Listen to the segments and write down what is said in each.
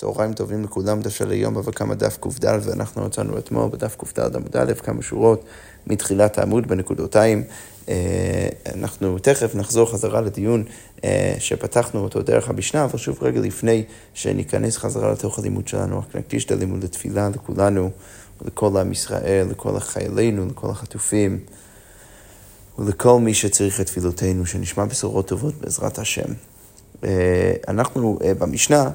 צהריים טובים לכולם, דף של היום בבא קמא דף ק"ד, ואנחנו יצאנו אתמול בדף ק"ד עמוד א', כמה שורות מתחילת העמוד בנקודותיים. אנחנו תכף נחזור חזרה לדיון שפתחנו אותו דרך המשנה, אבל שוב רגע לפני שניכנס חזרה לתוך הלימוד שלנו, רק נקדיש את הלימוד לתפילה לכולנו, לכל עם ישראל, לכל החיילינו, לכל החטופים, ולכל מי שצריך את תפילותינו, שנשמע בשורות טובות בעזרת השם. אנחנו במשנה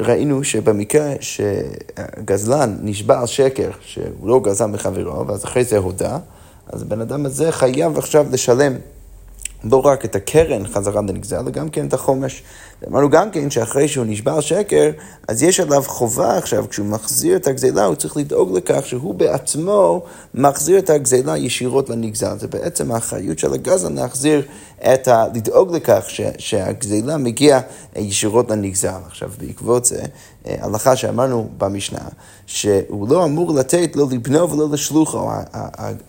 ראינו שבמקרה שגזלן נשבע על שקר, שהוא לא גזל מחברו, ואז אחרי זה הודה, אז הבן אדם הזה חייב עכשיו לשלם לא רק את הקרן חזרה לנגזל, אלא גם כן את החומש. אמרנו גם כן שאחרי שהוא נשבע על שקר, אז יש עליו חובה עכשיו, כשהוא מחזיר את הגזלה, הוא צריך לדאוג לכך שהוא בעצמו מחזיר את הגזלה ישירות לנגזל. זה בעצם האחריות של הגזלן להחזיר לדאוג לכך שהגזלה מגיעה ישירות לנגזל. עכשיו בעקבות זה, הלכה שאמרנו במשנה, שהוא לא אמור לתת לא לבנו ולא לשלוחו.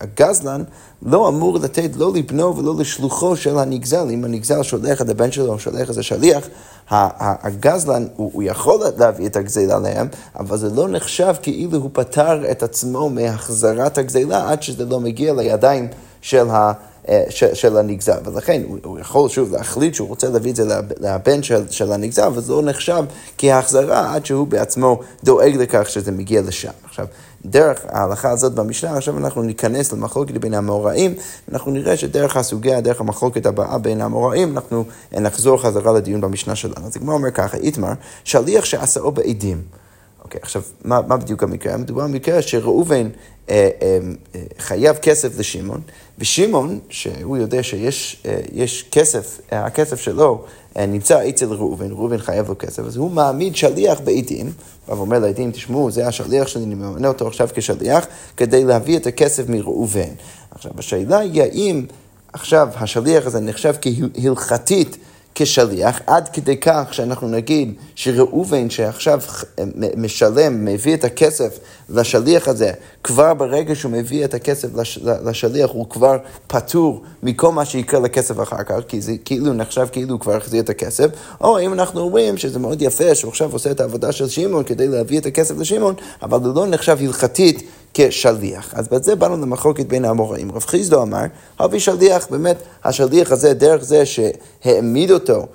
הגזלן לא אמור לתת לא לבנו ולא לשלוחו של הנגזל. אם הנגזל שולח את הבן שלו, שולח איזה שליח, הגזלן הוא יכול להביא את הגזלה להם, אבל זה לא נחשב כאילו הוא פטר את עצמו מהחזרת הגזלה עד שזה לא מגיע לידיים של הנגזל, ולכן הוא יכול שוב להחליט שהוא רוצה להביא את זה לבן של הנגזל, וזה לא נחשב כהחזרה עד שהוא בעצמו דואג לכך שזה מגיע לשם. עכשיו, דרך ההלכה הזאת במשנה, עכשיו אנחנו ניכנס למחלוקת בין האמוראים, ואנחנו נראה שדרך הסוגיה, דרך המחלוקת הבאה בין האמוראים, אנחנו נחזור חזרה לדיון במשנה שלנו. אז כמו אומר ככה, איתמר, שליח שעשאו בעדים. אוקיי, עכשיו, מה בדיוק המקרה? מדובר במקרה שראובן חייב כסף לשמעון, ושמעון, שהוא יודע שיש כסף, הכסף שלו נמצא אצל ראובן, ראובן חייב לו כסף, אז הוא מעמיד שליח בעדים, ואומר לעדים, תשמעו, זה השליח שלי, אני ממנה אותו עכשיו כשליח, כדי להביא את הכסף מראובן. עכשיו, השאלה היא האם עכשיו השליח הזה נחשב כהלכתית, כשליח, עד כדי כך שאנחנו נגיד שראובן שעכשיו משלם, מביא את הכסף לשליח הזה, כבר ברגע שהוא מביא את הכסף לשליח, הוא כבר פטור מכל מה שיקרה לכסף אחר כך, כי זה כאילו נחשב כאילו כבר החזיר את הכסף, או אם אנחנו אומרים שזה מאוד יפה, שהוא עכשיו עושה את העבודה של שמעון כדי להביא את הכסף לשמעון, אבל הוא לא נחשב הלכתית כשליח. אז בזה באנו למחלוקת בין האמוראים. רב חיסדא אמר, הביא שליח, באמת השליח הזה, דרך זה שהעמיד אותו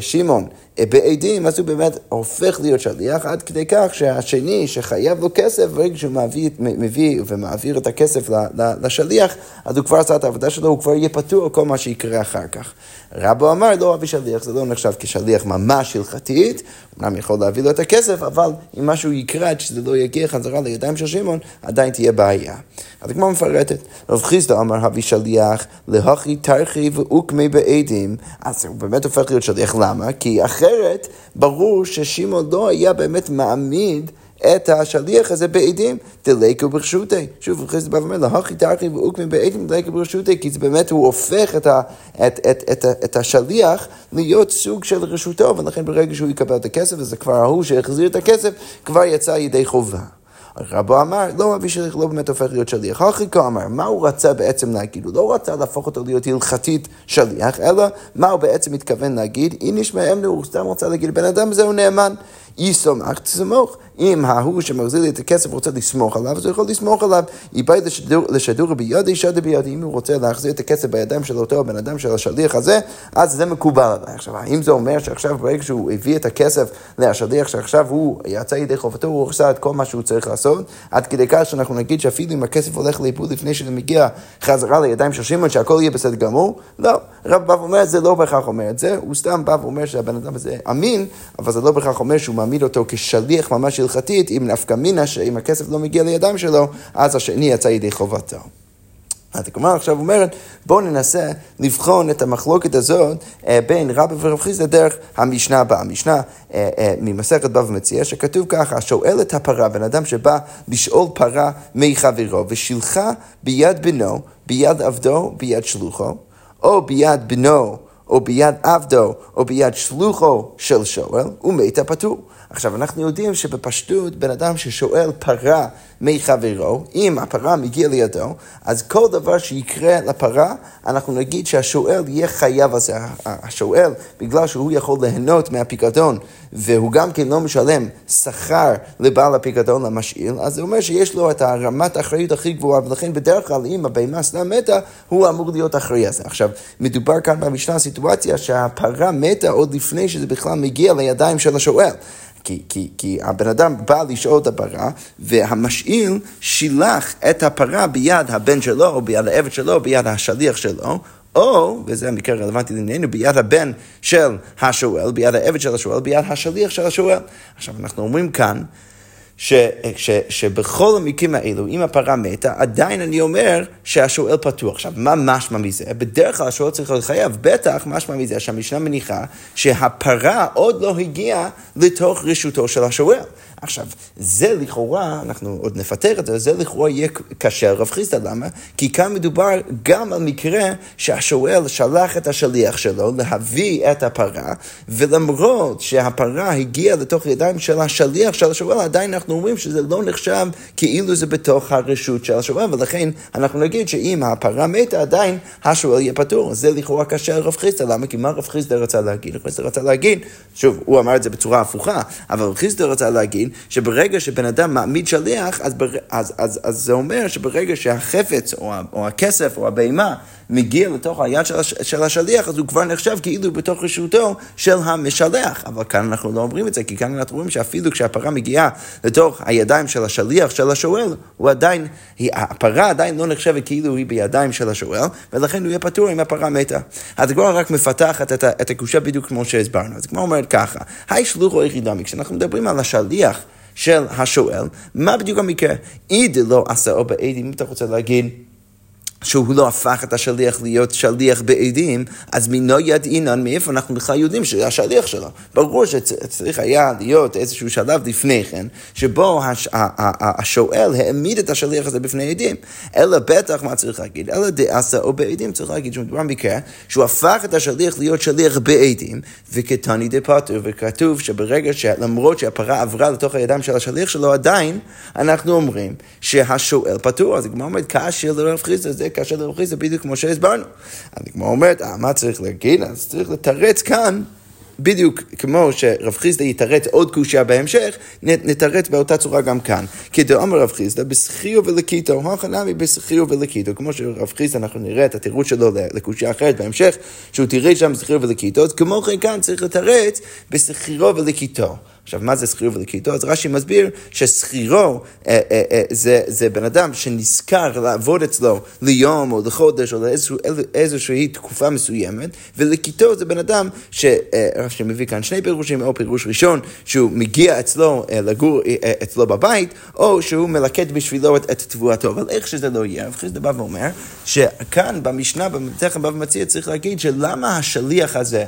שמעון בעדים, אז הוא באמת הופך להיות שליח, עד כדי כך שהשני שחייב לו כסף, ברגע שהוא מביא ומעביר את הכסף לשליח, אז הוא כבר עשה את העבודה שלו, הוא כבר יהיה פטור כל מה שיקרה אחר כך. רבו אמר, לא אבי שליח, זה לא נחשב כשליח ממש הלכתית, אמנם יכול להביא לו את הכסף, אבל אם משהו יקרה, שזה לא יגיע חזרה לידיים של שמעון, עדיין תהיה בעיה. אז כמו מפרטת, רב חיסדא אמר, אבי שליח, להכי תרחי ועוקמי בעדים, אז הוא באמת הופך להיות שליח, למה? כי אחרת, ברור ששמעון לא היה באמת מעמיד את השליח הזה בעדים, דליקו ברשותי. שוב, חיסדא בא ואומר, להכי תרחי ועוקמי בעדים, דליקו ברשותי, כי באמת הוא הופך את השליח להיות סוג של רשותו, ולכן ברגע שהוא יקבל את הכסף, וזה כבר ההוא שהחזיר את הכסף, כבר יצא ידי חובה. רבו אמר, לא, אבי שליח לא באמת הופך להיות שליח. אחריקו אמר, מה הוא רצה בעצם להגיד? הוא לא רצה להפוך אותו להיות הלכתית שליח, אלא מה הוא בעצם מתכוון להגיד? אם נשמעם לו, הוא סתם רוצה להגיד, בן אדם זהו נאמן. היא סומך, תסמוך. אם ההוא שמחזיר לי את הכסף רוצה לסמוך עליו, אז הוא יכול לסמוך עליו. היא באה לשדור בידי, שדור בידי. אם הוא רוצה להחזיר את הכסף בידיים של אותו בן אדם של השליח הזה, אז זה מקובל עליי. עכשיו, האם זה אומר שעכשיו ברגע שהוא הביא את הכסף להשליח, שעכשיו הוא יצא ידי חובתו, הוא עשה את כל מה שהוא צריך לעשות, עד כדי כך שאנחנו נגיד שאפילו אם הכסף הולך לאיבוד לפני שזה מגיע חזרה לידיים של שמעון, שהכל יהיה בסדר גמור? לא. רב בא ואומר, זה לא בהכרח אומר את זה. הוא סתם בא ואומר שהבן אדם הזה אמין, אבל זה לא בהכרח אומר שהוא מעמיד אותו כשליח ממש הלכתית, עם נפקא מינה, שאם הכסף לא מגיע לידיים שלו, אז השני יצא ידי חובתו. התגמרא עכשיו אומרת, בואו ננסה לבחון את המחלוקת הזאת בין רבי ורב חיסדא דרך המשנה הבאה. המשנה ממסכת בבא מציעא, שכתוב ככה, שואל את הפרה, בן אדם שבא לשאול פרה מחברו, ושילחה ביד בנו, ביד עבדו, ביד שלוחו, או ביד בנו, או ביד עבדו, או ביד שלוחו של שואל, ומת הפטור. עכשיו, אנחנו יודעים שבפשטות בן אדם ששואל פרה מחברו, אם הפרה מגיע לידו, אז כל דבר שיקרה לפרה, אנחנו נגיד שהשואל יהיה חייב על זה. השואל, בגלל שהוא יכול ליהנות מהפיקדון, והוא גם כן לא משלם שכר לבעל הפיקדון למשאיל, אז זה אומר שיש לו את הרמת האחריות הכי גבוהה, ולכן בדרך כלל אם הבהמה סתם מתה, הוא אמור להיות אחראי על זה. עכשיו, מדובר כאן במשנה סיטואציה שהפרה מתה עוד לפני שזה בכלל מגיע לידיים של השואל. כי הבן אדם בא לשאול את הפרה, והמשאיל שילח את הפרה ביד הבן שלו, או ביד העבד שלו, או ביד השליח שלו, או, וזה המקרה רלוונטי לענייננו, ביד הבן של השואל, ביד העבד של השואל, ביד השליח של השואל. עכשיו, אנחנו אומרים כאן, שבכל המקרים האלו, אם הפרה מתה, עדיין אני אומר שהשואל פתוח. עכשיו, מה משמע מזה? בדרך כלל השואל צריך לחייב, בטח משמע מזה שהמשנה מניחה שהפרה עוד לא הגיעה לתוך רשותו של השואל. עכשיו, זה לכאורה, אנחנו עוד נפטר את זה, זה לכאורה יהיה קשה רב חיסדא, למה? כי כאן מדובר גם על מקרה שהשואל שלח את השליח שלו להביא את הפרה, ולמרות שהפרה הגיעה לתוך ידיים של השליח של השואל, עדיין אנחנו אומרים שזה לא נחשב כאילו זה בתוך הרשות של השואל, ולכן אנחנו נגיד שאם הפרה מתה, עדיין השואל יהיה פטור. זה לכאורה קשה רב חיסדא, למה? כי מה רב חיסדא רצה להגיד? רב חיסדא רצה להגיד, שוב, הוא אמר את זה בצורה הפוכה, אבל רב חיסדא רצה להגיד שברגע שבן אדם מעמיד שליח, אז זה אומר שברגע שהחפץ או הכסף או הבהמה מגיע לתוך היד של השליח, אז הוא כבר נחשב כאילו בתוך רשותו של המשלח. אבל כאן אנחנו לא אומרים את זה, כי כאן אנחנו רואים שאפילו כשהפרה מגיעה לתוך הידיים של השליח של השואל, הפרה עדיין לא נחשבת כאילו היא בידיים של השואל, ולכן הוא יהיה פטור אם הפרה מתה. הדגמרא רק מפתחת את הקושה בדיוק כמו שהסברנו. אז כמו אומרת ככה, היי שלוחו יחידמי, כשאנחנו מדברים על השליח של השואל, מה בדיוק המקרה? אי דלא עשאו בעדים, אם אתה רוצה להגיד שהוא לא הפך את השליח להיות שליח בעדים, אז מנו ידעינן, מאיפה אנחנו בכלל יודעים שזה השליח שלו? ברור שצריך היה להיות איזשהו שלב לפני כן, שבו השואל העמיד את השליח הזה בפני עדים. אלא בטח מה צריך להגיד? אלא דעשה או בעדים, צריך להגיד שמדובר במקרה, שהוא הפך את השליח להיות שליח בעדים, וכתני דפטור, וכתוב שברגע שלמרות שהפרה עברה לתוך הידיים של השליח שלו, עדיין אנחנו אומרים שהשואל פטור. אז הגמרא אומרת, כאשר לרב חיסדא, זה כאשר לרב חיסדא בדיוק כמו שהסברנו. אז כמו אומרת, מה צריך להגיד? אז צריך לתרץ כאן, בדיוק כמו שרב חיסדא יתרץ עוד קושיה בהמשך, נתרץ באותה צורה גם כאן. כדאמר רב חיסדא, בסחיו ולקיתו, הכנמי בסחיו ולקיתו, כמו שרב חיסדא אנחנו נראה את התירוץ שלו לקושיה אחרת בהמשך, שהוא תראה שם בסחיו ולקיתו, אז כמו כאן צריך לתרץ בסחיו ולקיתו. עכשיו, מה זה שכירו ולקיתו? אז רש"י מסביר ששכירו זה בן אדם שנזכר לעבוד אצלו ליום או לחודש או לאיזושהי תקופה מסוימת, ולקיתו זה בן אדם שרש"י מביא כאן שני פירושים, או פירוש ראשון שהוא מגיע אצלו לגור אצלו בבית, או שהוא מלקט בשבילו את תבואתו. אבל איך שזה לא יהיה, אחרי זה בא ואומר שכאן במשנה, במתח הבא ומציע, צריך להגיד שלמה השליח הזה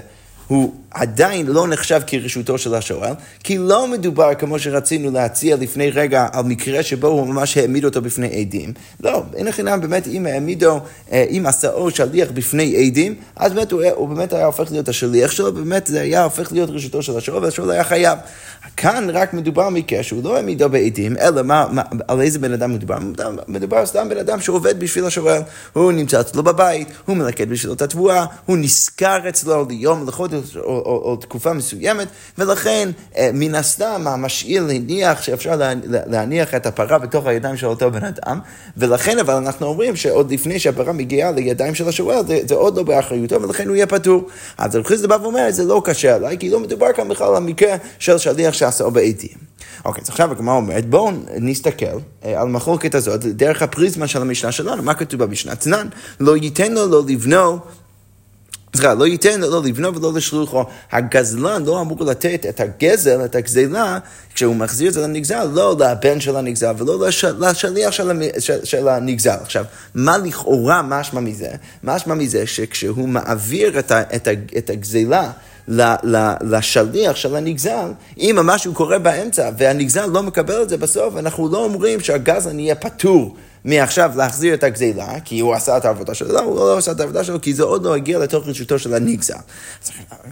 הוא עדיין לא נחשב כרשותו של השואל, כי לא מדובר כמו שרצינו להציע לפני רגע על מקרה שבו הוא ממש העמיד אותו בפני עדים. לא, אין החינם באמת אם העמידו, אם עשאו שליח בפני עדים, אז באמת הוא באמת היה הופך להיות השליח שלו, באמת זה היה הופך להיות רשותו של השואל, והשואל היה חייב. כאן רק מדובר מקרה שהוא לא העמידו בעדים, אלא על איזה בן אדם מדובר? מדובר סתם בן אדם שעובד בשביל השואל, הוא נמצא אצלו בבית, הוא מלכד בשביל את התבואה, הוא נזכר אצלו ליום לחודש או תקופה מסוימת, ולכן מן הסתם המשאיל הניח שאפשר להניח את הפרה בתוך הידיים של אותו בן אדם, ולכן אבל אנחנו אומרים שעוד לפני שהפרה מגיעה לידיים של השואל, זה עוד לא באחריותו, ולכן הוא יהיה פטור. אז רב חיסדא בא ואומר, זה לא קשה עליי, כי לא מדובר כאן בכלל על מקרה של שליח שעשאו בעדים. אוקיי, אז עכשיו הגמרא אומרת, בואו נסתכל על מחלוקת הזאת דרך הפריזמה של המשנה שלנו. מה כתוב במשנה? תנן, לא ייתן לו לא לבנו, לא ייתן לו לא לבנו ולא לשלוחו. הגזלן לא אמור לתת את הגזל, את הגזלה, כשהוא מחזיר את זה לנגזל, לא לבן של הנגזל ולא לשליח של הנגזל. עכשיו, מה לכאורה משמע מזה? משמע מזה שכשהוא מעביר את הגזלה לשליח של הנגזל, אם משהו קורה באמצע והנגזל לא מקבל את זה בסוף, אנחנו לא אומרים שהגזלן יהיה פטור מעכשיו להחזיר את הגזילה, כי הוא עשה את העבודה שלו, הוא לא עשה את העבודה שלו, כי זה עוד לא הגיע לתוך רשותו של הנגזל.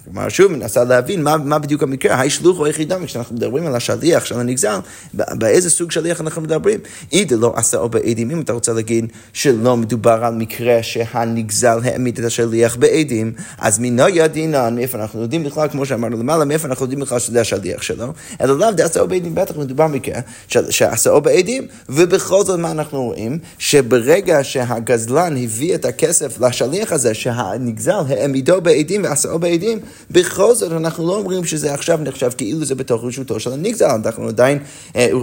כלומר, שוב, מנסה להבין מה בדיוק המקרה, ההשלוך או היחידה, כשאנחנו מדברים על השליח של הנגזל, באיזה סוג שליח אנחנו מדברים? אידה לא עשה או בעדים, אם אתה רוצה להגיד שלא מדובר על מקרה שהנגזל העמיד את השליח בעדים, אז מינו ידינן, מאיפה אנחנו יודעים בכלל, כמו שאמרנו למעלה, מאיפה אנחנו יודעים בכלל שזה השליח שלו, אלא לאו עשה או בעדים, בטח מדובר במקרה שעשה או בעדים, ובכל זאת מה אנחנו רואים? שברגע שהגזלן הביא את הכסף לשליח הזה, שהנגזל העמידו בעדים ועשאו בעדים, בכל זאת אנחנו לא אומרים שזה עכשיו נחשב כאילו זה בתוך רשותו של הנגזל, אנחנו עדיין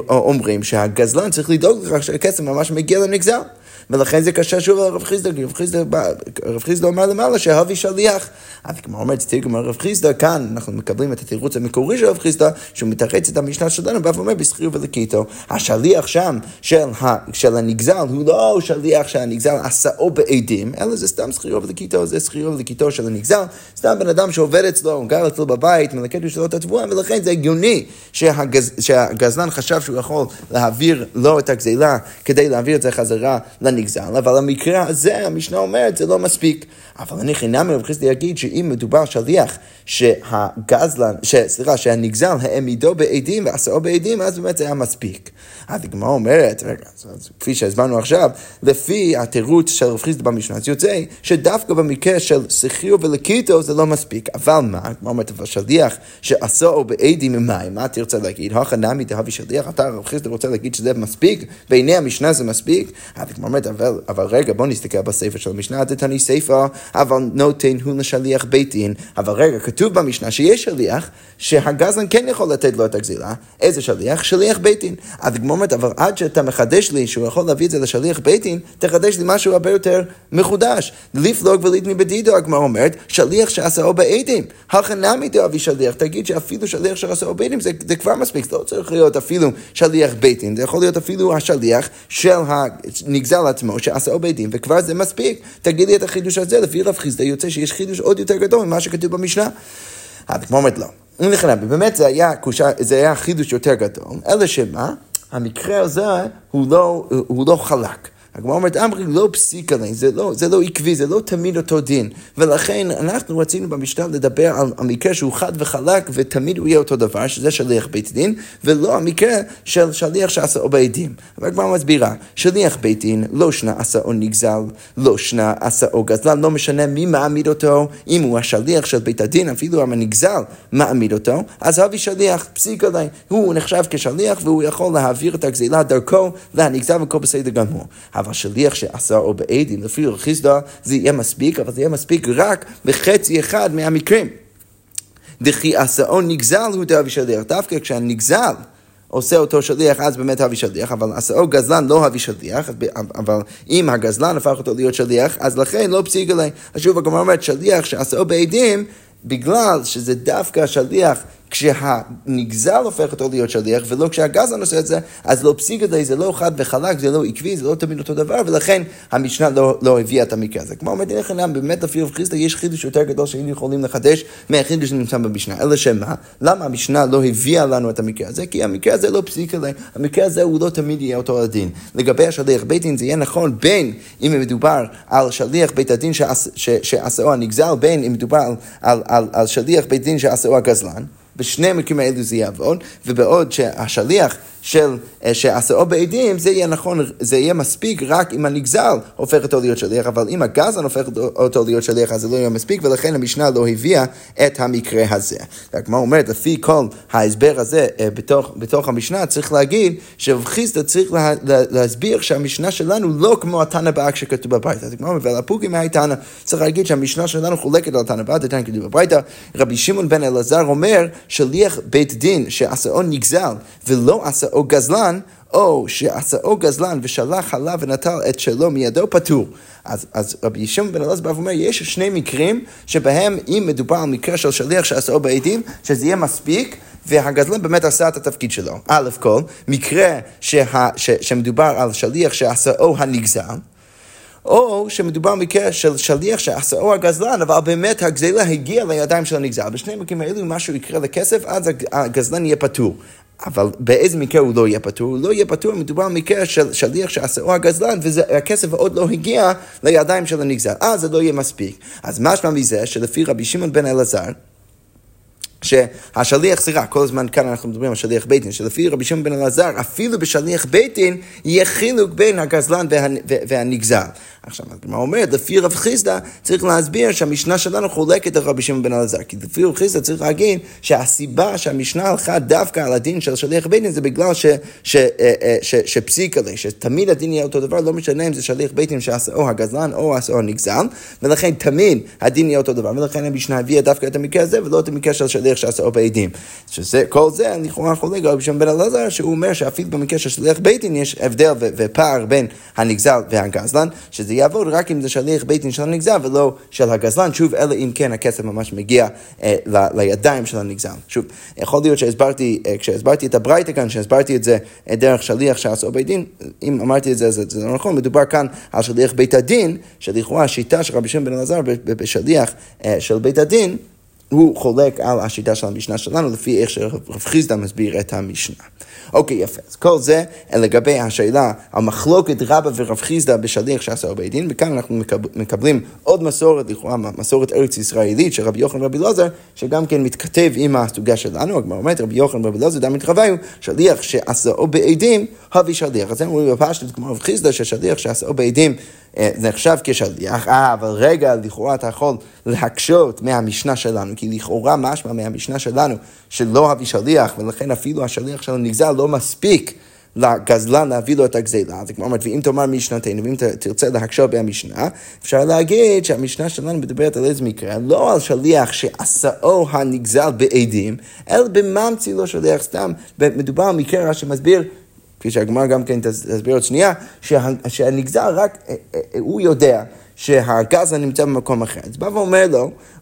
אומרים שהגזלן צריך לדאוג לכך שהכסף ממש מגיע לנגזל. ולכן זה קשה שוב על רב חיסדא, כי רב חיסדא אומר למעלה שהווי שליח. אבל כמו אומרת, תראו, רב חיסדא כאן, אנחנו מקבלים את התירוץ המקורי של רב חיסדא, שהוא מתרץ את המשנה שלנו, ואף אומר בסחיר ולקיטו, השליח שם של הנגזל, הוא לא שליח שהנגזל עשאו בעדים, אלא זה סתם סחיר ולקיטו, זה סחיר ולקיטו של הנגזל, סתם בן אדם שעובד אצלו, גר אצלו בבית, מלקט בשלו את התבואה, ולכן זה הגיוני שהגזלן חשב שהוא יכול להעביר לו את הגזלה כדי להעביר את זה חזרה נגזל, אבל המקרה הזה, המשנה אומרת, זה לא מספיק. אבל אני חינם רב חיסדא יגיד שאם מדובר שליח שהנגזל העמידו בעדים ועשאו בעדים, אז באמת זה היה מספיק. הדגמרא אומרת, כפי שהזמנו עכשיו, לפי התירוץ של רב חיסדא במשנה, זה יוצא שדווקא במקרה של סחיר ולקיטו זה לא מספיק. אבל מה? כמו אומרת, אבל שליח שעשאו בעדים, מה תרצה להגיד? חנמי דהבי שליח, אתה רב חיסדא רוצה להגיד שזה מספיק? בעיני המשנה זה מספיק? הדגמרא אומרת, אבל רגע, בוא נסתכל בספר של המשנה, דתני ספר, אבל נותן הוא לשליח בית דין. אבל רגע, כתוב במשנה שיש שליח שהגזלן כן יכול לתת לו את הגזילה. איזה שליח? שליח בית דין. הדגמרא אומרת, אבל עד שאתה מחדש לי שהוא יכול להביא את זה לשליח בית דין, תחדש לי משהו הרבה יותר מחודש. לפלוג וליד מבדידו, הגמרא אומרת, שליח שעשאו בעדים. החנמי דהבי שליח, תגיד שאפילו שליח שעשאו בעדים, זה כבר מספיק, לא צריך להיות אפילו שליח בית דין, זה יכול להיות אפילו השליח של הנגזל עצמו שעשאו בעדים, וכבר זה מספיק. תגיד לי את החידוש הזה, לפי רב חיסדא יוצא שיש חידוש עוד יותר גדול ממה שכתוב במשנה. כמו אומרת לא. באמת זה היה חידוש יותר גדול, אלא שמה? המקרה הזה הוא לא חלק. כמו אומרת, אמרי לא פסיק עליי, זה לא עקבי, זה לא תמיד אותו דין. ולכן אנחנו רצינו במשנה לדבר על המקרה שהוא חד וחלק ותמיד הוא יהיה אותו דבר, שזה שליח בית דין, ולא המקרה של שליח שעשאו בעדים. אבל כבר מסבירה, שליח בית דין לא שנה עשאו נגזל, לא שנה עשאו גזלן, לא משנה מי מעמיד אותו, אם הוא השליח של בית הדין, אפילו אם הנגזל מעמיד אותו, אז הווי שליח, פסיק עליי, הוא נחשב כשליח והוא יכול להעביר את הגזילה דרכו להנגזל וכל בסדר גמור. אבל שליח שעשה או בעדים, לפי רב חיסדא, זה יהיה מספיק, אבל זה יהיה מספיק רק בחצי אחד מהמקרים. דכי עשאו נגזל הוא דהווי שליח, דווקא כשהנגזל עושה אותו שליח, אז באמת הווי שליח, אבל עשאו גזלן לא הווי שליח, אבל אם הגזלן הפך אותו להיות שליח, אז לכן לא פסיק עליי. שוב, הגמרא אומרת, שליח שעשאו בעדים, בגלל שזה דווקא שליח, כשהנגזל הופך אותו להיות שליח, ולא כשהגזלן עושה את זה, אז לא פסיק את זה, זה לא חד וחלק, זה לא עקבי, זה לא תמיד אותו דבר, ולכן המשנה לא הביאה את המקרה הזה. כמו אומרת, איך אינם, באמת לפי רב חיסדא יש חידוש יותר גדול שהיינו יכולים לחדש מהחידוש שנמצא במשנה. אלא שמה? למה המשנה לא הביאה לנו את המקרה הזה? כי המקרה הזה לא פסיק עליי, המקרה הזה הוא לא תמיד יהיה אותו הדין. לגבי השליח בית דין, זה יהיה נכון בין אם מדובר על שליח בית הדין שעשאו הנגזל, בין אם מדובר על שליח בית דין שעשאו הגזלן. בשני המקרים האלו זה יעבוד, ובעוד שהשליח שעשאו בעדים, זה יהיה נכון, זה יהיה מספיק רק אם הנגזל הופך אותו להיות שליח, אבל אם הגזלן הופך אותו להיות שליח, אז זה לא יהיה מספיק, ולכן המשנה לא הביאה את המקרה הזה. כמו אומרת, לפי כל ההסבר הזה בתוך המשנה, צריך להגיד שרב חיסדא צריך להסביר שהמשנה שלנו לא כמו התנא הבאה כשכתוב בברייתא. כמו אומרת, ועל הפוגם מהתנא, צריך להגיד שהמשנה שלנו חולקת על התנא הבאה, התנא כתוב בברייתא. רבי שמעון בן אלעזר אומר, שליח בית דין שעשאו נגזל ולא עשאו גזלן, או שעשאו גזלן ושלח עליו ונטל את שלו מידו פטור. אז רבי שמעון בן אלעזר אומר, יש שני מקרים שבהם אם מדובר על מקרה של שליח שעשאו בעדים, שזה יהיה מספיק, והגזלן באמת עשה את התפקיד שלו. א' כל, מקרה שמדובר על שליח שעשאו הנגזל, או שמדובר מקרה של שליח שעשאו הגזלן, אבל באמת הגזלה הגיעה לידיים של הנגזל. בשני המקרים האלו, אם משהו יקרה לכסף, אז הגזלן יהיה פטור. אבל באיזה מקרה הוא לא יהיה פטור? הוא לא יהיה פטור אם מדובר במקרה של שליח שעשהו הגזלן והכסף עוד לא הגיע לידיים של הנגזל. אז זה לא יהיה מספיק. אז משמע מזה שלפי רבי שמעון בן אלעזר, שהשליח, סליחה, כל הזמן כאן אנחנו מדברים על שליח בית דין, שלפי רבי שמעון בן אלעזר, אפילו בשליח בית דין, יהיה חילוק בין הגזלן והנגזל. עכשיו, מה אומרת? לפי רב חיסדא, צריך להסביר שהמשנה שלנו חולקת על רבי שמעון בן אלעזר, כי לפי רב חיסדא צריך להגיד שהסיבה שהמשנה הלכה דווקא על הדין של שליח בית דין, זה בגלל שפסיק עלי, שתמיד הדין יהיה אותו דבר, לא משנה אם זה שליח בית דין שעשהו הגזלן או עשהו הנגזל, ולכן תמיד הדין יהיה אותו דבר, ולכן המשנה הביאה דווקא את המקרה הזה, ולא את המקרה של שליח שעשהו בית דין. כל זה, אני חולק על רבי שמעון בן אלעזר, שהוא אומר שאפילו במקרה של שליח בית דין יש הבדל ופער בין הנגזל והגזלן, שזה יעבוד רק אם זה שליח בית דין של הנגזל ולא של הגזלן, שוב, אלא אם כן הכסף ממש מגיע לידיים של הנגזל. שוב, יכול להיות כשהסברתי את הברייתא כאן, כשהסברתי את זה דרך שליח שעשהו בית דין, אם אמרתי את זה, זה לא נכון, מדובר כאן על שליח בית הדין, שלכאורה השיטה של רבי שמעון בן אלעזר בשליח של בית הדין, הוא חולק על השיטה של המשנה שלנו, לפי איך שרב חיסדא מסביר את המשנה. אוקיי, יפה. אז כל זה לגבי השאלה, המחלוקת רבא ורב חיסדא בשליח שעשהו בית דין, וכאן אנחנו מקבלים עוד מסורת, לכאורה מסורת ארץ ישראלית של רבי יוחנן ורבי אלעזר, שגם כן מתכתב עם הסוגיה שלנו, הגמרא אומרת, רבי יוחנן ורבי אלעזר דמי חביו, שליח שעשהו בית דין, הווי שליח. אז הם אומרים בפשטות כמו רב חיסדא, ששליח שעשהו בית דין, נחשב כשליח, אבל רגע, לכאורה אתה יכול להקשות מהמשנה שלנו, כי לכאורה משמע מהמשנה שלנו שלא הביא שליח, ולכן אפילו השליח של הנגזל לא מספיק לגזלן להביא לו את הגזלה. זה כמו אומרת, ואם תאמר משנתנו, ואם תרצה להקשות מהמשנה, אפשר להגיד שהמשנה שלנו מדברת על איזה מקרה, לא על שליח שעשהו הנגזל בעדים, אלא בממציא לא שליח סתם, מדובר על מקרה שמסביר, כפי שהגמרא גם כן תסביר עוד שנייה, שהנגזל רק, הוא יודע שהגזלן נמצא במקום אחר. אז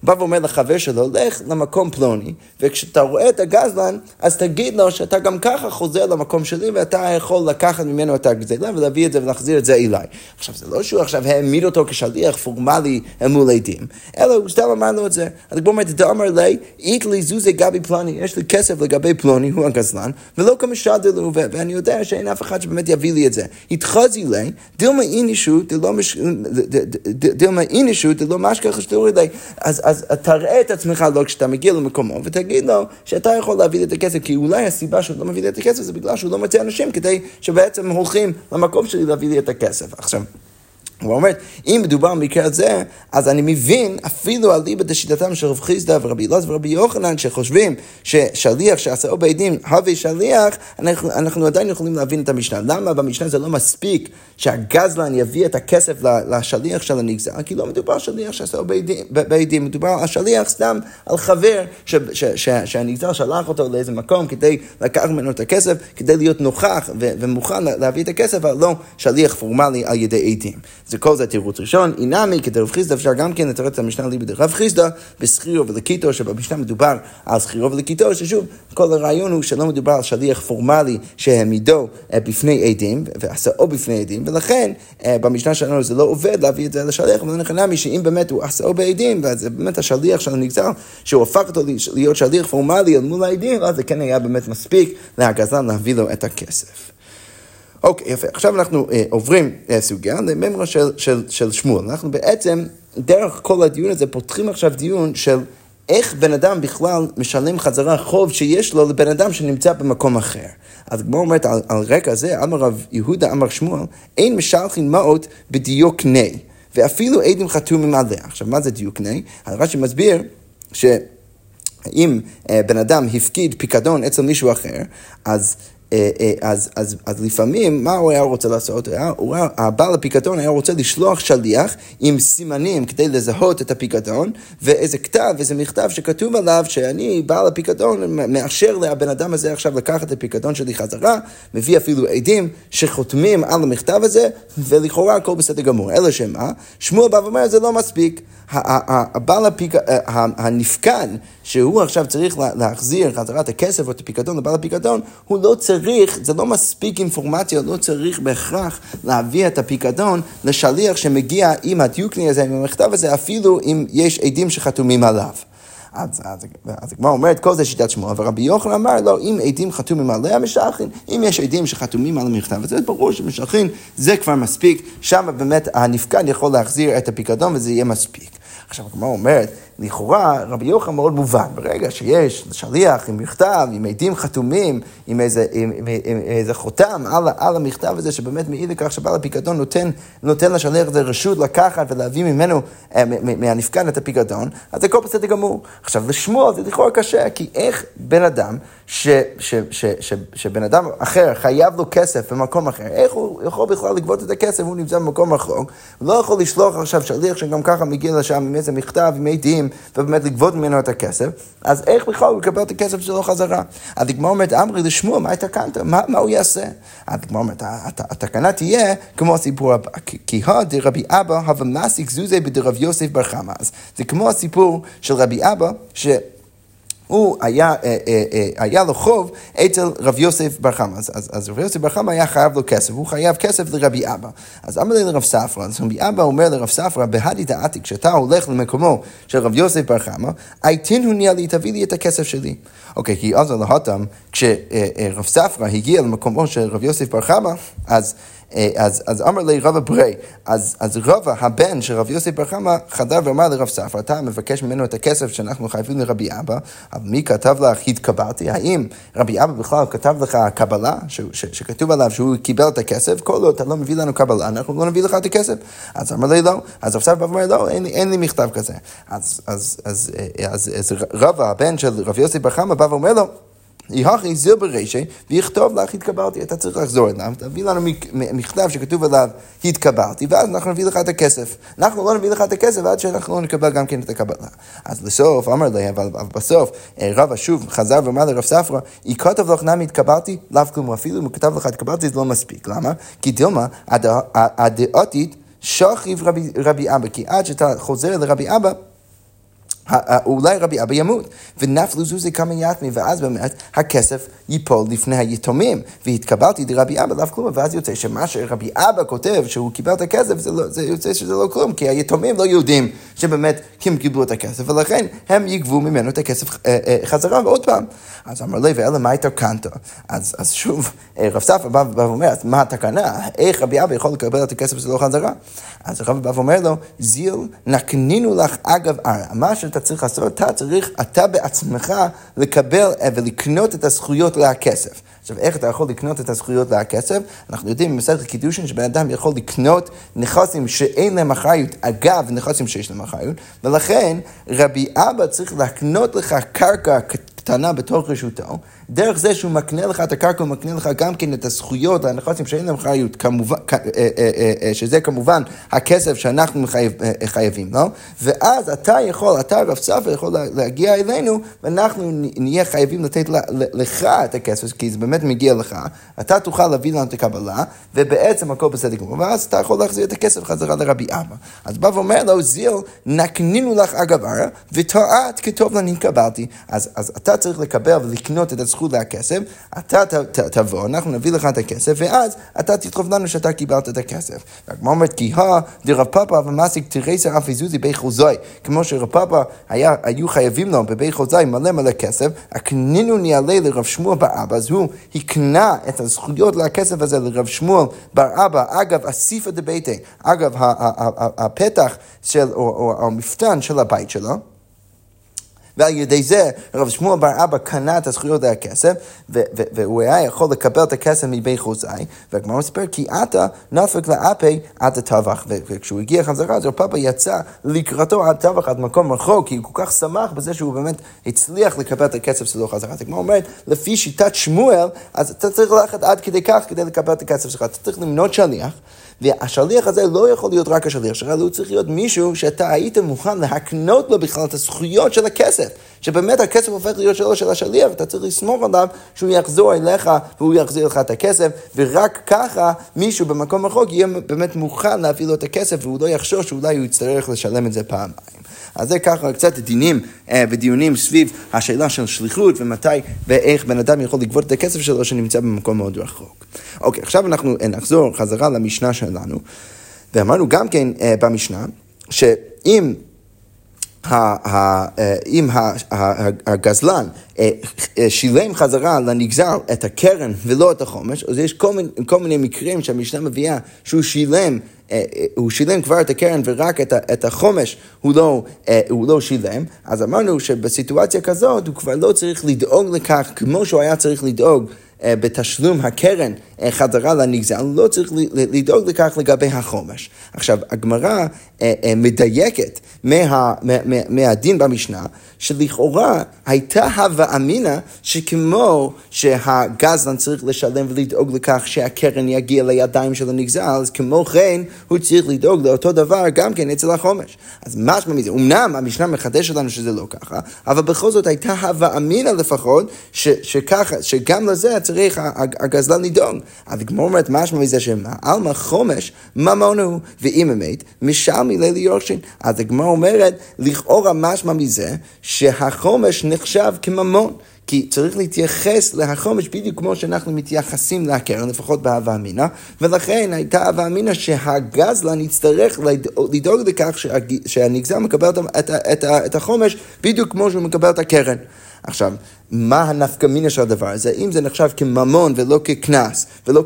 בא ואומר לחבר שלו, לך למקום פלוני, וכשאתה רואה את הגזלן, אז תגיד לו שאתה גם ככה חוזר למקום שלי, ואתה יכול לקחת ממנו את הגזלה, ולהביא את זה ולהחזיר את זה אליי. עכשיו, זה לא שהוא עכשיו העמיד אותו כשליח פורמלי מול עדים, אלא הוא סתם אמר לו את זה. אז כמו אומרת, דאמר לי, אית לי זוזי גבי פלוני, יש לי כסף לגבי פלוני, הוא הגזלן, ולא כמשדר לו, ואני יודע שאין אף אחד שבאמת יביא לי את זה. התחזי לי, דילמה אינישו, דילמה משכח שתורי לי. אז תראה את עצמך לא כשאתה מגיע למקומו, ותגיד לו שאתה יכול להביא את הכסף, כי אולי הסיבה שהוא לא מביא את הכסף זה בגלל שהוא לא מציע אנשים, כדי שבעצם הולכים למקום שלי להביא לי את הכסף. עכשיו, הוא אומר, אם מדובר במקרה הזה, אז אני מבין אפילו על ליבת השיטתם של רב חיסדא ורבי אלעזר ורבי יוחנן, שחושבים ששליח שעשהו בית דין, הווי שליח, אנחנו עדיין יכולים להבין את המשנה. למה במשנה זה לא מספיק שהגזלן יביא את הכסף לשליח של הנגזל? כי לא מדובר שליח שעשהו בית דין, מדובר על שליח סתם, על חבר שהנגזל שלח אותו לאיזה מקום כדי לקחת ממנו את הכסף, כדי להיות נוכח ומוכן להביא את הכסף, אבל לא שליח פורמלי על ידי עדים. זה כל זה תירוץ ראשון, אינמי, כדרב חיסדא, אפשר גם כן לתרץ את המשנה ליבד רב חיסדא, בסחירו ולקיטו, שבמשנה מדובר על סחירו ולקיטו, ששוב, כל הרעיון הוא שלא מדובר על שליח פורמלי שהעמידו בפני עדים, ועשהו בפני עדים, ולכן במשנה שלנו זה לא עובד להביא את זה לשליח, ולכן נמי שאם באמת הוא עשהו בעדים, ואז זה באמת השליח של הנגזל, שהוא הפך אותו להיות שליח פורמלי על מול העדים, אז זה כן היה באמת מספיק להגזלן להביא לו את הכסף. אוקיי, יפה. עכשיו אנחנו עוברים סוגיה לממרה של שמואל. אנחנו בעצם, דרך כל הדיון הזה, פותחים עכשיו דיון של איך בן אדם בכלל משלם חזרה חוב שיש לו לבן אדם שנמצא במקום אחר. אז כמו אומרת, על רקע זה, אמר רב יהודה, אמר שמואל, אין משלחין מעות בדיוק ני, ואפילו עדים חתומים עליה. עכשיו, מה זה דיוק ני? הרש"י מסביר שאם בן אדם הפקיד פיקדון אצל מישהו אחר, אז לפעמים, מה הוא היה רוצה לעשות? הבעל הפיקדון היה רוצה לשלוח שליח עם סימנים כדי לזהות את הפיקדון, ואיזה כתב, איזה מכתב שכתוב עליו שאני, בעל הפיקדון, מאשר לבן אדם הזה עכשיו לקחת את הפיקדון שלי חזרה, מביא אפילו עדים שחותמים על המכתב הזה, ולכאורה הכל בסדר גמור. אלא שמה? שמואל בא ואומר, זה לא מספיק. הנפקד, שהוא עכשיו צריך להחזיר חזרה את הכסף או את הפיקדון לבעל הפיקדון, הוא לא צריך, זה לא מספיק אינפורמציה, לא צריך בהכרח להביא את הפיקדון לשליח שמגיע עם הדיוקני הזה, עם המכתב הזה, אפילו אם יש עדים שחתומים עליו. אז הגמרא אומרת, כל זה שיטת שמוע, ורבי יוחנן אמר, לא, אם עדים חתומים עליה משלחין, אם יש עדים שחתומים על המכתב, אז זה ברור שמשלחין, זה כבר מספיק, שם באמת הנפקד יכול להחזיר את הפיקדון וזה יהיה מספיק. עכשיו הגמרא אומרת, לכאורה רבי יוחנן מאוד מובן, ברגע שיש שליח עם מכתב, עם עדים חתומים, עם איזה חותם על המכתב הזה, שבאמת מעיד לכך שבעל הפיקדון נותן לשליח את הרשות לקחת ולהביא ממנו, מהנפקד את הפיקדון, אז זה כל בסדר גמור. עכשיו לשמוע זה לכאורה קשה, כי איך בן אדם, שבן אדם אחר חייב לו כסף במקום אחר, איך הוא יכול בכלל לגבות את הכסף, הוא נמצא במקום רחוק, הוא לא יכול לשלוח עכשיו שליח שגם ככה מגיע לשם עם איזה מכתב, עם עדים, ובאמת לגבות ממנו את הכסף, אז איך בכלל הוא יקבל את הכסף שלו חזרה? הדגמר אומרת, אמרי לשמוע, מה התקנת? מה הוא יעשה? הדגמר אומרת, התקנה תהיה כמו הסיפור הבא, כי הדי רבי אבא הווה מסיק זוזי בדרב יוסף בר חמא. זה כמו הסיפור של רבי אבא, ש... הוא היה לו חוב אצל רב יוסף בר חמא. אז רב יוסף בר חמא היה חייב לו כסף, הוא חייב כסף לרבי אבא. אז אמר לי לרב ספרא, אז רבי אבא אומר לרב ספרא, בהדי דעתי, כשאתה הולך למקומו של רב יוסף בר חמא, הייתן הוא נהיה לי, תביא לי את הכסף שלי. אוקיי, כי אז להותם, כשרב ספרא הגיע למקומו של רב יוסף בר חמא, אז אמר לי רבא ברי, אז רבא הבן של רב יוסף בר חמא חדר ואמר לרב ספרא, אתה מבקש ממנו את הכסף שאנחנו חייבים לרבי אבא, אבל מי כתב לך התקבלתי? האם רבי אבא בכלל כתב לך קבלה שכתוב עליו שהוא קיבל את הכסף? כל עוד אתה לא מביא לנו קבלה, אנחנו לא נביא לך את הכסף. אז אמר לי לא, אז רב ספרא אמר לא, אין לי מכתב כזה. אז רבא הבן של רב יוסף בר חמא בא ואומר לו, יחי זיר בראשי, ויכתוב לך התקבלתי, אתה צריך לחזור אליו, תביא לנו מכתב שכתוב עליו התקבלתי, ואז אנחנו נביא לך את הכסף. אנחנו לא נביא לך את הכסף, ועד שאנחנו לא נקבל גם כן את הקבלה. אז לסוף, אמר לי, אבל בסוף, רבא שוב חזר ואמר לרב ספרא, יכתוב לך נמי התקבלתי, לאו כלום, אפילו אם הוא כתב לך התקבלתי, זה לא מספיק. למה? כי דילמה, הדעתית, שכיב רבי אבא, כי עד שאתה חוזר לרבי אבא, אולי רבי אבא ימות, ונפלו זוזי כמה יתמי, ואז באמת הכסף ייפול לפני היתומים, והתקבלתי לרבי אבא לאו כלום, ואז יוצא שמה שרבי אבא כותב שהוא קיבל את הכסף, זה יוצא שזה לא כלום, כי היתומים לא יודעים שבאמת הם קיבלו את הכסף, ולכן הם יגבו ממנו את הכסף חזרה, ועוד פעם. אז אמר לי, ואלה מה התקנת? אז שוב, רב ספרא בא ואומר, אז מה התקנה? איך רבי אבא יכול לקבל את הכסף שלו חזרה? אז רב בא ואומר לו, זיל נקנינו לך אגב ארעא, מה שאתה צריך לעשות, אתה בעצמך לקבל ולקנות את הזכויות לכסף. עכשיו, איך אתה יכול לקנות את הזכויות לכסף? אנחנו יודעים במסכת קידושין שבן אדם יכול לקנות נכסים שאין להם אחריות, אגב נכסים שיש להם אחריות, ולכן רבי אבא צריך לקנות לך קרקע קטנה בתוך רשותו, דרך זה שהוא מקנה לך את הקרקע, הוא מקנה לך גם כן את הזכויות, הנכסים שאין להם אחריות, שזה כמובן הכסף שאנחנו חייבים לו, ואז אתה רב ספרא יכול להגיע אלינו, ואנחנו נהיה חייבים לתת לך את הכסף, כי זה באמת מגיע לך, אתה תוכל להביא לנו את הקבלה, ובעצם הכל בסדר גמור, ואז אתה יכול להחזיר את הכסף חזרה לרבי אבא. אז בא ואומר לו, זיל, נקנינו לך אגב ארעא, ותועת כתוב לנו התקבלתי, אז אתה צריך לקבל ולקנות את הזכות לכסף, אתה תבוא, אנחנו נביא לך את הכסף, ואז אתה תתחוב לנו שאתה קיבלת את הכסף. והגמרא אומרת, כי דרב פאפא ומסיק תריסר אף איזוזי בי חוזוי, כמו שרב פאפא היו חייבים לו בבי חוזוי מלא מלא כסף, הקנינו ניהלי לרב שמואל בר אבא, אז הוא הקנה את הזכויות לכסף הזה לרב שמואל בר אבא, אגב, אסיפא דביתיה, אגב, הפתח של, או המפתן של הבית שלו, ועל ידי זה רב שמואל בר אבא קנה את הזכויות לכסף, והוא היה יכול לקבל את הכסף מבי חוזאי, והגמרא מספר, כי אתה נפק לאפי עד הטבח, וכשהוא הגיע חזרה, אז רב פאפא יצא לקראתו עד הטבח, עד מקום רחוק, כי הוא כל כך שמח בזה שהוא באמת הצליח לקבל את הכסף שלו חזרה. הגמרא אומרת, לפי שיטת שמואל, אז אתה צריך ללכת עד כדי כך כדי לקבל את הכסף שלך, אתה צריך למנות שליח, והשליח הזה לא יכול להיות רק השליח שלך, הוא צריך להיות מישהו שאתה היית מוכן להקנות לו בכלל את הזכויות של הכסף, שבאמת הכסף הופך להיות שלו של השליח, אתה צריך לסמוך עליו שהוא יחזור אליך והוא יחזיר לך את הכסף, ורק ככה מישהו במקום רחוק יהיה באמת מוכן להביא לו את הכסף, והוא לא יחשוב שאולי הוא יצטרך לשלם את זה פעמיים. אז זה ככה קצת דינים ודיונים סביב השאלה של שליחות, ומתי ואיך בן אדם יכול לגבות את הכסף שלו שנמצא במקום מאוד רחוק. אוקיי, עכשיו אנחנו נחזור חזרה למשנה שלנו, ואמרנו גם כן במשנה, שאם אם הגזלן שילם חזרה לנגזר את הקרן ולא את החומש, אז יש כל מיני מקרים שהמשנה מביאה שהוא שילם כבר את הקרן ורק את החומש הוא לא שילם, אז אמרנו שבסיטואציה כזאת הוא כבר לא צריך לדאוג לכך כמו שהוא היה צריך לדאוג בתשלום הקרן חזרה לנגזל, לא צריך לדאוג לכך לגבי החומש. עכשיו, הגמרא מדייקת מהדין במשנה, שלכאורה הייתה הווה אמינא שכמו שהגזלן צריך לשלם ולדאוג לכך שהקרן יגיע לידיים של הנגזל, אז כמו כן הוא צריך לדאוג לאותו דבר גם כן אצל החומש. אז משמע מזה, אמנם המשנה מחדשת לנו שזה לא ככה, אבל בכל זאת הייתה הווה אמינא לפחות שגם לזה צריך הגזלן לדאוג. אז הגמרא אומרת משמע מזה שמעלמא חומש ממונו, ואם אמת משלמי ליה ליורשין. אז הגמרא אומרת לכאורה משמע מזה שהחומש נחשב כממון, כי צריך להתייחס להחומש בדיוק כמו שאנחנו מתייחסים להקרן, לפחות בהווה אמינא, ולכן הייתה הווה אמינא שהגזלן יצטרך לדאוג לכך שהנגזל מקבל את החומש בדיוק כמו שהוא מקבל את הקרן. עכשיו, מה הנפקא מינה של הדבר הזה? אם זה נחשב כממון ולא ככנס ולא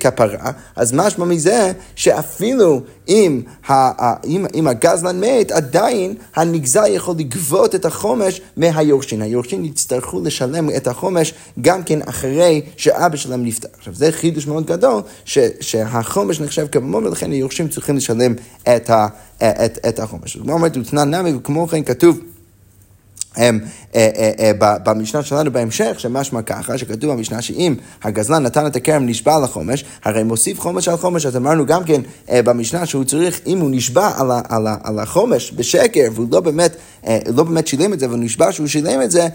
ככפרה, אז משמע מזה שאפילו אם הגזלן מת, עדיין הנגזל יכול לגבות את החומש מהיורשין. היורשין יצטרכו לשלם את החומש גם כן אחרי שאבא שלהם נפטר. עכשיו, זה חידוש מאוד גדול שהחומש נחשב כממון, ולכן היורשים צריכים לשלם את החומש. זאת אומרת, ותנן נמי, וכמו כן כתוב במשנה שלנו בהמשך, שמשמע ככה, שכתוב במשנה שאם הגזלן נתן את הקרן נשבע על החומש, הרי מוסיף חומש על חומש. אז אמרנו גם כן במשנה שהוא צריך, אם הוא נשבע על החומש בשקר, והוא לא באמת שילם את זה, והוא נשבע שהוא שילם את זה,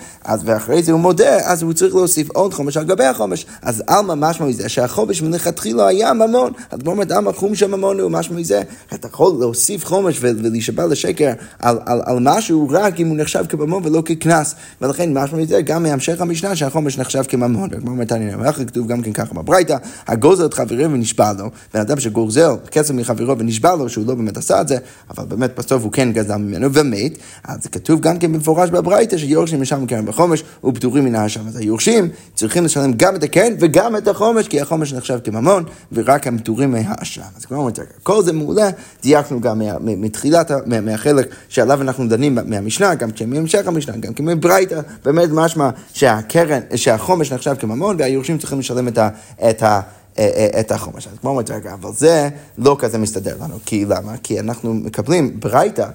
ואחרי זה הוא מודה, אז הוא צריך להוסיף עוד חומש על גבי החומש. אז עלמא משמע מזה שהחומש מלכתחילה היה ממון. אז באמת עלמא חומש ממון הוא משמע מזה, אתה יכול להוסיף חומש ולהישבע לשקר על משהו רק אם הוא נחשב כממון ולא ככנס, ולכן משמע מזה גם מהמשך המשנה שהחומש נחשב כממון. כמו מתניא רבא, כתוב גם כן ככה בברייתא, הגוזל את חברו ונשבע לו. בן אדם שגוזל כסף מחברו ונשבע לו שהוא לא באמת עשה את זה, אבל באמת בסוף הוא כן גזל ממנו ומת, אז כתוב גם כן במפורש בברייתא שיורשים משלמים קרן בחומש ופטורים מן האשם. אז היורשים צריכים לשלם גם את הקרן וגם את החומש, כי החומש נחשב כממון ורק הם פטורים מהאשם. אז כמו מתניא רבא, כל זה מעולה. דייקנו גם מתחילת מהחלק שעליו אנחנו דנים מהמשנה, גם כן מהמשך המשנה, גם כן ברייתא, באמת משמע שהחומש נחשב כממון והיורשים צריכים לשלם את החומש. אז כמו אומרת רגע, אבל זה לא כזה מסתדר לנו. כי למה? כי אנחנו מקבלים ברייתא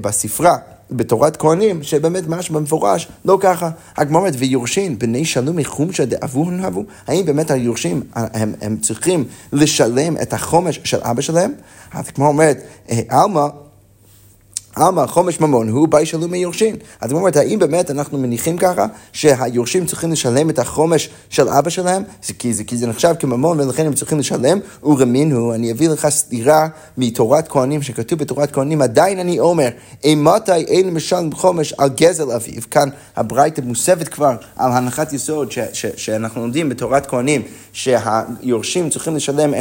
בספרה, בתורת כהנים, שבאמת משהו במפורש, לא ככה. הגמרא, ויורשים בני שלום חומש דאבו הנהבו, האם באמת היורשים הם צריכים לשלם את החומש של אבא שלהם? אז כמו אומרת, עלמא חומש ממון הוא באי שלום מיורשים. אז אומרת, האם באמת אנחנו מניחים ככה שהיורשים צריכים לשלם את החומש של אבא שלהם? כי זה נחשב כממון ולכן הם צריכים לשלם. ורמינו, אני אביא לך סתירה מתורת כהנים, שכתוב בתורת כהנים, עדיין אני אומר, אימתי אין משלם חומש על גזל אביו. כאן הברייתא מוסבת כבר על הנחת יסוד שאנחנו לומדים בתורת כהנים, שהיורשים צריכים לשלם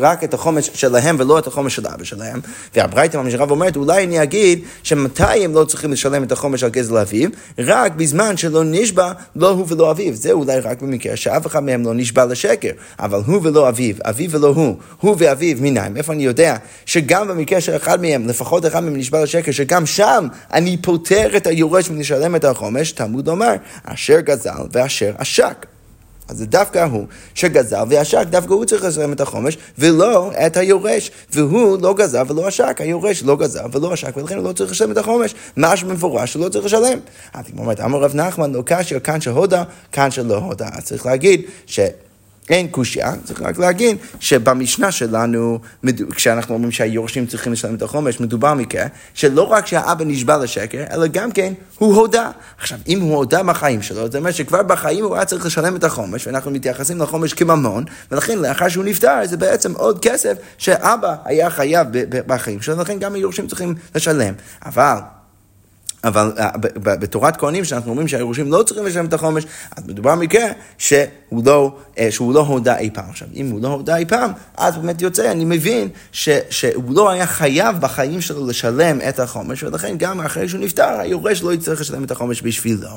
רק את החומש שלהם ולא את החומש של אבא שלהם. והברייתא המשנה אומרת, אולי אני אגיד שמתי הם לא צריכים לשלם את החומש על גזל אביו? רק בזמן שלא נשבע לא הוא ולא אביו. זה אולי רק במקרה שאף אחד מהם לא נשבע לשקר, אבל הוא ולא אביו, אביו ולא הוא, הוא ואביו מיניים? איפה אני יודע שגם במקרה שאחד מהם, לפחות אחד מהם נשבע לשקר, שגם שם אני פותר את היורש ולשלם את החומש? תלמוד לומר, אשר גזל ואשר עשק. אז זה דווקא הוא שגזל ועשק, דווקא הוא צריך לשלם את החומש ולא את היורש, והוא לא גזל ולא עשק, היורש לא גזל ולא עשק, ולכן הוא לא צריך לשלם את החומש, משהו מפורש שלא צריך לשלם. אז באמת, אמר רב נחמן, לא קשיא, כאן שהודה, כאן שלא הודה. אז צריך להגיד אין קושיה, צריך רק להגיד שבמשנה שלנו, כשאנחנו אומרים שהיורשים צריכים לשלם את החומש, מדובר מכך שלא רק שהאבא נשבע לשקר, אלא גם כן הוא הודה. עכשיו, אם הוא הודה בחיים שלו, זאת אומרת שכבר בחיים הוא היה צריך לשלם את החומש, ואנחנו מתייחסים לחומש כממון, ולכן לאחר שהוא נפטר, זה בעצם עוד כסף שאבא היה חייב בחיים שלו, ולכן גם היורשים צריכים לשלם. אבל אבל בתורת כהנים, שאנחנו אומרים שהירושים לא צריכים לשלם את החומש, אז מדובר מקרה שהוא לא הודה אי פעם. עכשיו, אם הוא לא הודה אי פעם, אז באמת יוצא, אני מבין שהוא לא היה חייב בחיים שלו לשלם את החומש, ולכן גם אחרי שהוא נפטר, היורש לא יצטרך לשלם את החומש בשבילו.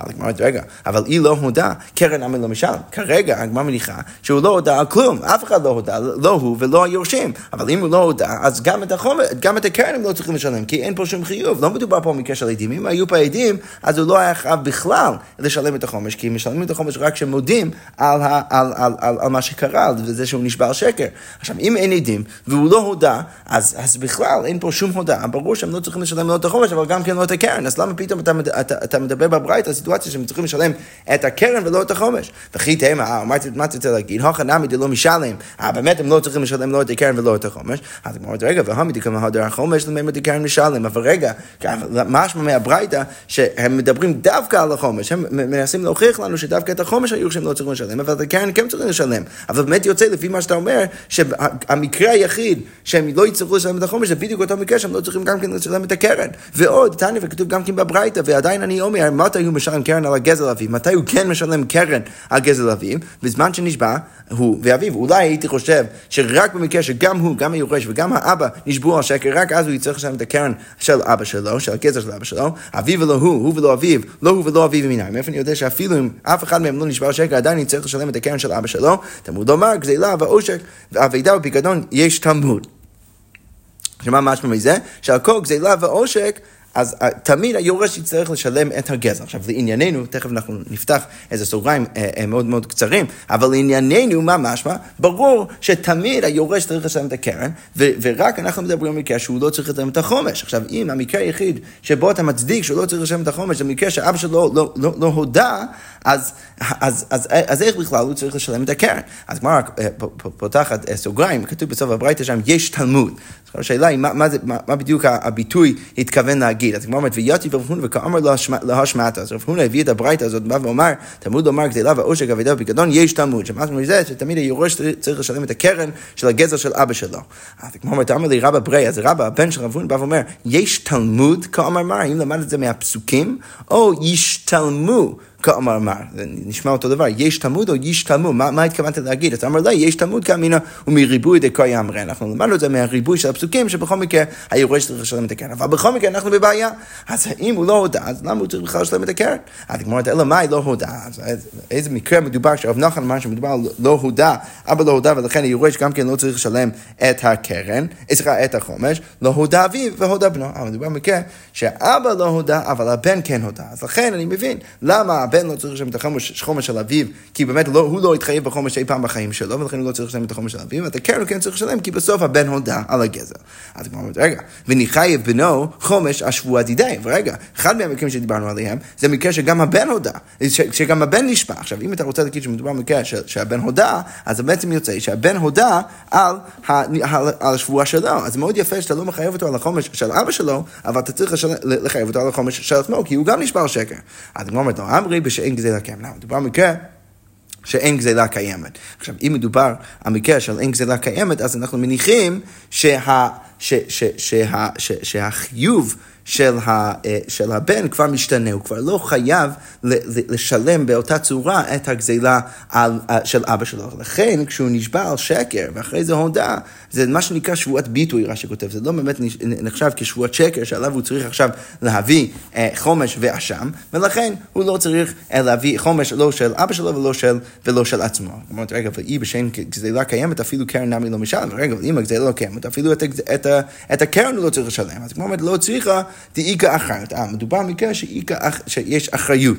אבל הגמרא אומרת, רגע, אבל היא לא הודה, קרן המן לא משלם. כרגע הגמרא מניחה שהוא לא הודה על כלום, אף אחד לא הודה, לא הוא ולא היורשים. אבל אם הוא לא הודה, אז גם את החומש, גם את הקרן הם לא צריכים לשלם, כי אין פה שום חיוב. לא מדובר פה במקרה של עדים. אם היו פה עדים, אז הוא לא היה חייב בכלל לשלם את החומש, כי משלמים את החומש רק כשמודים על מה שקרה, וזה שהוא נשבר שקר. עכשיו, אם אין עדים והוא לא הודה, אז בכלל אין פה שום הודה. ברור שהם לא צריכים לשלם לא את החומש, אבל גם כן לא את הקרן. אז למה פתאום אתה מדבר בברייתא על סיטואציה שהם צריכים לשלם את הקרן ולא את החומש? וכי תימא, אמרתי, מה אתה רוצה להגיד? הוכא נמי דלא משלם. באמת הם לא צריכים לשלם לא את הקרן ולא את החומש. אז אמרתי, רגע, והמי דקמא הדר החומש למה דקרן משלם. אבל רגע, משמע מהברייתא שהם מדברים דווקא על החומש, הם מנסים להוכיח לנו שדווקא את החומש היורשים לא צריכים לשלם, אבל את הקרן כן צריכים לשלם. אבל באמת יוצא לפי מה שאתה אומר, שהמקרה היחיד שהם לא יצטרכו לשלם את החומש, זה בדיוק אותו מקרה שהם לא צריכים גם כן לשלם את הקרן. ועוד, תניא, וכתוב גם כן בברייתא, ועדיין אני אומר, מתי הוא משלם קרן על הגזל אביו? מתי הוא כן משלם קרן על גזל אביו? בזמן שנשבע הוא ואביו. אולי הייתי חושב שרק במקרה שגם הוא, גם היורש וגם האבא נשבעו על שקר, רק אז הוא יצטרך לשלם את הקרן של אבא שלו, של הגזל של אבא שלו. אביו ולא הוא, הוא ולא אביו, לא הוא ולא אביו מיניים. איפה אני יודע שאפילו אם אף אחד מהם לא נשבר שקר, עדיין אני צריך לשלם את הקרן של אבא שלו. תמוד לומר, גזילה ועושק, ואבידה ופיקדון יש תמוד. שמה משמע מזה? שעל כל גזילה ועושק, אז תמיד היורש יצטרך לשלם את הגזל. עכשיו, לענייננו, תכף אנחנו נפתח איזה סוגריים מאוד מאוד קצרים, אבל לענייננו, מה משמע? ברור שתמיד היורש צריך לשלם את הקרן, ורק אנחנו מדברים במקרה שהוא לא צריך לשלם את החומש. עכשיו, אם המקרה היחיד שבו אתה מצדיק שהוא לא צריך לשלם את החומש, זה מקרה שאבא שלו לא הודה, אז איך בכלל הוא צריך לשלם את הקרן? אז כבר פותחת סוגריים, כתוב בסוף הברייתא שם, יש תלמוד. אז השאלה היא, מה בדיוק הביטוי התכוון להגיד? אז כמו אומרת, ויותי ורב הונא וכאמר להשמעתא. אז רב הונא הביא את הברייתא הזאת, בא ואומר, תלמוד לומר גזלה ועושק אבידה ופיקדון, יש תלמוד. שמשמע מזה שתמיד היורש צריך לשלם את הקרן של הגזל של אבא שלו. אז כמו אומרת, אמר לי רבא ברי, אז רבא, הבן של רב הונא, בא ואומר, יש תלמוד כאמר מר, האם למד את זה מהפסוקים? או ישתלמו כאמר מר, נשמע אותו דבר, יש תלמוד או יש תלמו, מה התכוונת להגיד? אז אמר, לא, יש תלמוד כאמינה ומריבוי דקה יאמרי, אנחנו למדנו את זה מהריבוי של הפסוקים, שבכל מקרה היורש צריך לשלם את הקרן, אבל בכל מקרה אנחנו בבעיה, אז אם הוא לא הודה, אז למה הוא צריך בכלל לשלם את הקרן? אז כמו אומרת, אלא מה היא לא הודה? איזה מקרה מדובר, שרב נחמן אמר שמדובר לא הודה, אבא לא הודה, ולכן היורש גם כן לא צריך לשלם את הקרן, את החומש, לא הודה אביו והודה בנו, אבל מדובר במקרה שאבא לא הודה, אבל הבן כן הודה, אז לכן אני מבין למה הבן לא צריך לשלם את החומש של אביו, כי באמת הוא לא התחייב בחומש אי פעם בחיים שלו, ולכן הוא לא צריך לשלם את החומש של אביו, ואת הקרן כן צריך לשלם, כי בסוף הבן הודה על הגזל. אז הוא אומר, רגע, ונחייב בנו חומש השבועה דידי, ורגע, אחד מהמקרים שדיברנו עליהם, זה מקרה שגם הבן הודה, שגם הבן נשבע. עכשיו, אם אתה רוצה להגיד שמדובר במקרה שהבן הודה, אז בעצם יוצא שהבן הודה על השבועה שלו, אז מאוד יפה שאתה לא מחייב אותו על החומש של אבא שלו, אבל אתה צריך לחייב אותו על החומש של עצמו, כי הוא גם נשבע שקר. אז הוא אומר, בשאין גזלה קיימת. מדובר במקרה שאין גזלה קיימת. עכשיו, אם מדובר במקרה של אין גזלה קיימת, אז אנחנו מניחים שהחיוב של הבן כבר משתנה, הוא כבר לא חייב לשלם באותה צורה את הגזלה של אבא שלו. לכן כשהוא נשבע על שקר ואחרי זה הודה, זה מה שנקרא שבועת ביטוי, רש"י כותב, זה לא באמת נחשב כשבועת שקר שעליו הוא צריך עכשיו להביא חומש ואשם, ולכן הוא לא צריך להביא חומש לא של אבא שלו ולא של עצמו. זאת אומרת, רגע, ואי בשם גזלה קיימת אפילו קרן נמי לא משלם, רגע, ואם הגזלה לא קיימת אפילו את הקרן הוא לא צריך לשלם. אז כמו אומרת, לא צריכה תאיקה אחרת. מדובר במקרה שיש אחריות.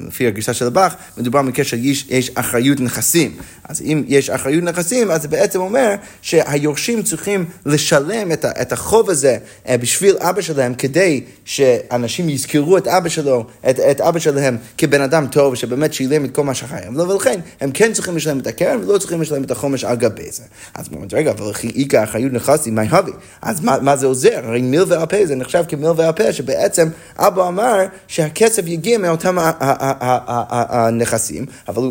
לפי הגרסה של הבח, מדובר במקרה שיש אחריות נכסים. אז אם יש אחריות נכסים, אז זה בעצם אומר שהיורשים צריכים לשלם את החוב הזה בשביל אבא שלהם, כדי שאנשים יזכרו את אבא שלהם כבן אדם טוב, שבאמת שילם את כל מה שחייב. ולכן, הם כן צריכים לשלם את הקרן, ולא צריכים לשלם את החומש על גבי זה. אז רגע, אבל תאיקה אחריות נכסים, מה זה עוזר? הרי מיל ועל פה זה נחשב כמלווה הפה, שבעצם אבא אמר שהכסף יגיע מאותם הנכסים, אבל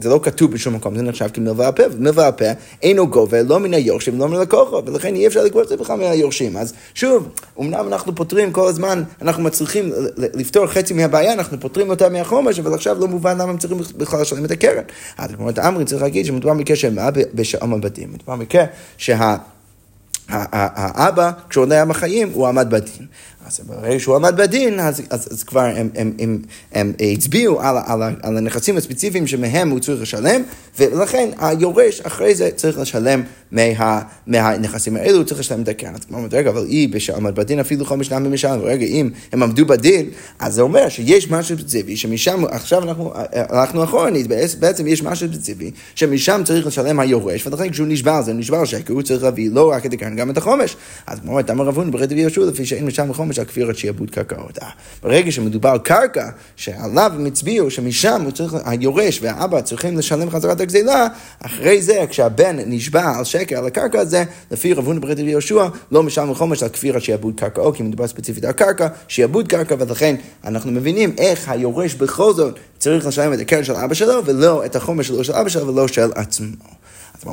זה לא כתוב בשום מקום, זה נחשב כמלווה הפה, ומלווה הפה אינו גובה, לא מן היורשים, לא מן הלקוחות, ולכן אי אפשר לקרוא את זה בכלל מן היורשים. אז שוב, אמנם אנחנו פותרים כל הזמן, אנחנו מצליחים לפתור חצי מהבעיה, אנחנו פותרים אותה מהחומש, אבל עכשיו לא מובן למה הם צריכים בכלל לשלם את הקרן. אז כמו את אמרי צריך להגיד שמדובר מקרה שמה בשעום הבדים, מדובר מקרה האבא, כשעוד היה בחיים, הוא עמד בדין. אז ברגע שהוא עמד בדין, אז כבר הם הצביעו על הנכסים הספציפיים שמהם הוא צריך לשלם, ולכן היורש אחרי זה צריך לשלם מהנכסים האלו, הוא צריך לשלם את הקרן. אז כבר אומרת, רגע, אבל היא עמד בדין אפילו חומש למה משלם, ורגע, אם הם עמדו בדין, אז זה אומר שיש משהו ספציפי, שמשם, עכשיו אנחנו אחורנית, בעצם יש משהו ספציפי, שמשם צריך לשלם היורש, ולכן כשהוא נשבר, זה נשבר שקר, הוא צריך להביא לא רק את הקרן, גם את החומש. אז כמו אומרת, אמר רבון, ברד ויהושע, לפי שאין משם לחומש, על כפירת שיעבוד קרקעות. ברגע שמדובר על קרקע, שעליו הם הצביעו, שמשם היורש והאבא צריכים לשלם חזרת הגזילה, אחרי זה, כשהבן נשבע על שקר על הקרקע הזה, לפי רבון ברית ויהושע, לא משלם חומש על כפירת שיעבוד קרקעות, כי מדובר ספציפית על קרקע, שיעבוד קרקע, ולכן אנחנו מבינים איך היורש בכל זאת צריך לשלם את הקרן של אבא שלו, ולא את החומש שלו של אבא שלו, ולא של עצמו.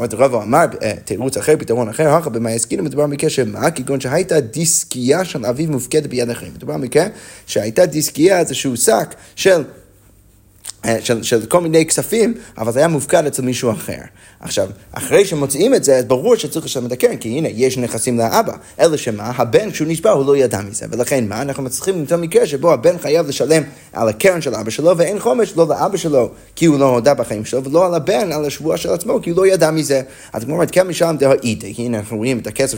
אז רב אמר, תירוץ אחר, פתרון אחר, אחר במה הסכינו, מדובר מכך שמה, כגון שהייתה דיסקיה של אביו מופקד ביד אחרים. מדובר מכך שהייתה דיסקיה איזשהו שק של כל מיני כספים, אבל זה היה מופקד אצל מישהו אחר. עכשיו, אחרי שמוצאים את זה, אז ברור שצריך לשלם את הקרן, כי הנה, יש נכסים לאבא. אלא שמה, הבן כשהוא נשבע, הוא לא ידע מזה. ולכן מה, אנחנו מצליחים למצוא מקרה שבו הבן חייב לשלם על הקרן של אבא שלו, ואין חומש לא לאבא שלו, כי הוא לא הודע בחיים שלו, ולא על הבן, על השבוע של עצמו, כי הוא לא ידע מזה. אז כמו אומרת, כאן משלם דה העיד, כי הנה, אנחנו רואים את הכסף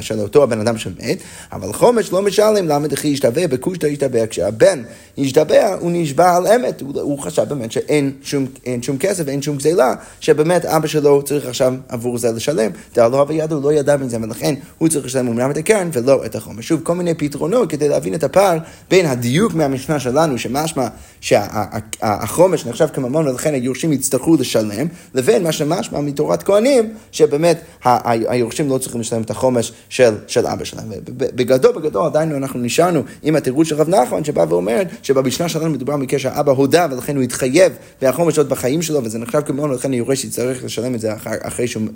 של אותו הבן אדם שמת, אבל חומש לא משלם, למה דחי ישתבע, בקושטה ישתבע. כשהבן ישתבע, הוא נשבע על אמת. הוא חשב באמת שאין שום כסף ואין שום גזילה, שבאמת אבא שלו צריך עכשיו עבור זה לשלם. דעלו הביד, הוא לא ידע מזה, ולכן הוא צריך לשלם אומנם את הקרן ולא את החומש. שוב, כל מיני פתרונות כדי להבין את הפער בין הדיוק מהמשנה שלנו, שמשמע שהחומש נחשב כממון, ולכן היורשים יצטרכו לשלם, לבין מה שמשמע מתורת כהנים, שבאמת היורשים לא צריכים לשלם את החומש של אבא שלהם. בגדול עדיין אנחנו נשארנו עם התירוץ של רב נחמן, שבא ואומר שבמשנה שלנו מדובר מכך שהאבא הודה, ולכן הוא התחייב והחומש עוד בחיים שלו, וזה נחשב כמעון, ולכן היורש יצטרך לשלם את זה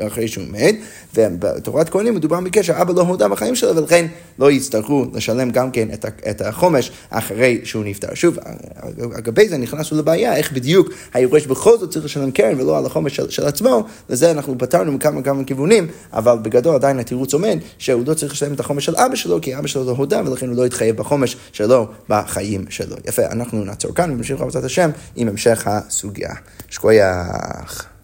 אחרי שהוא מת. ובתורת כהנים מדובר מכך שהאבא לא הודה בחיים שלו, ולכן לא יצטרכו לשלם גם כן את החומש אחרי שהוא נפטר. שוב, אגבי זה נכנסו לבעיה, איך בדיוק היורש בכל זאת צריך לשלם קרן ולא על החומש של עצמו, לזה אנחנו פתרנו כמה כיוונים, אבל בגדול עדיין התירוץ עומד שהוא לא צריך לשלם את החומש של אבא שלו, כי אבא שלו לא הודה, ולכן הוא לא יתחייב בחומש שלו בחיים שלו. יפה, אנחנו נעצור כאן ונמשיך עם המשך הסוגיה. שכוייך.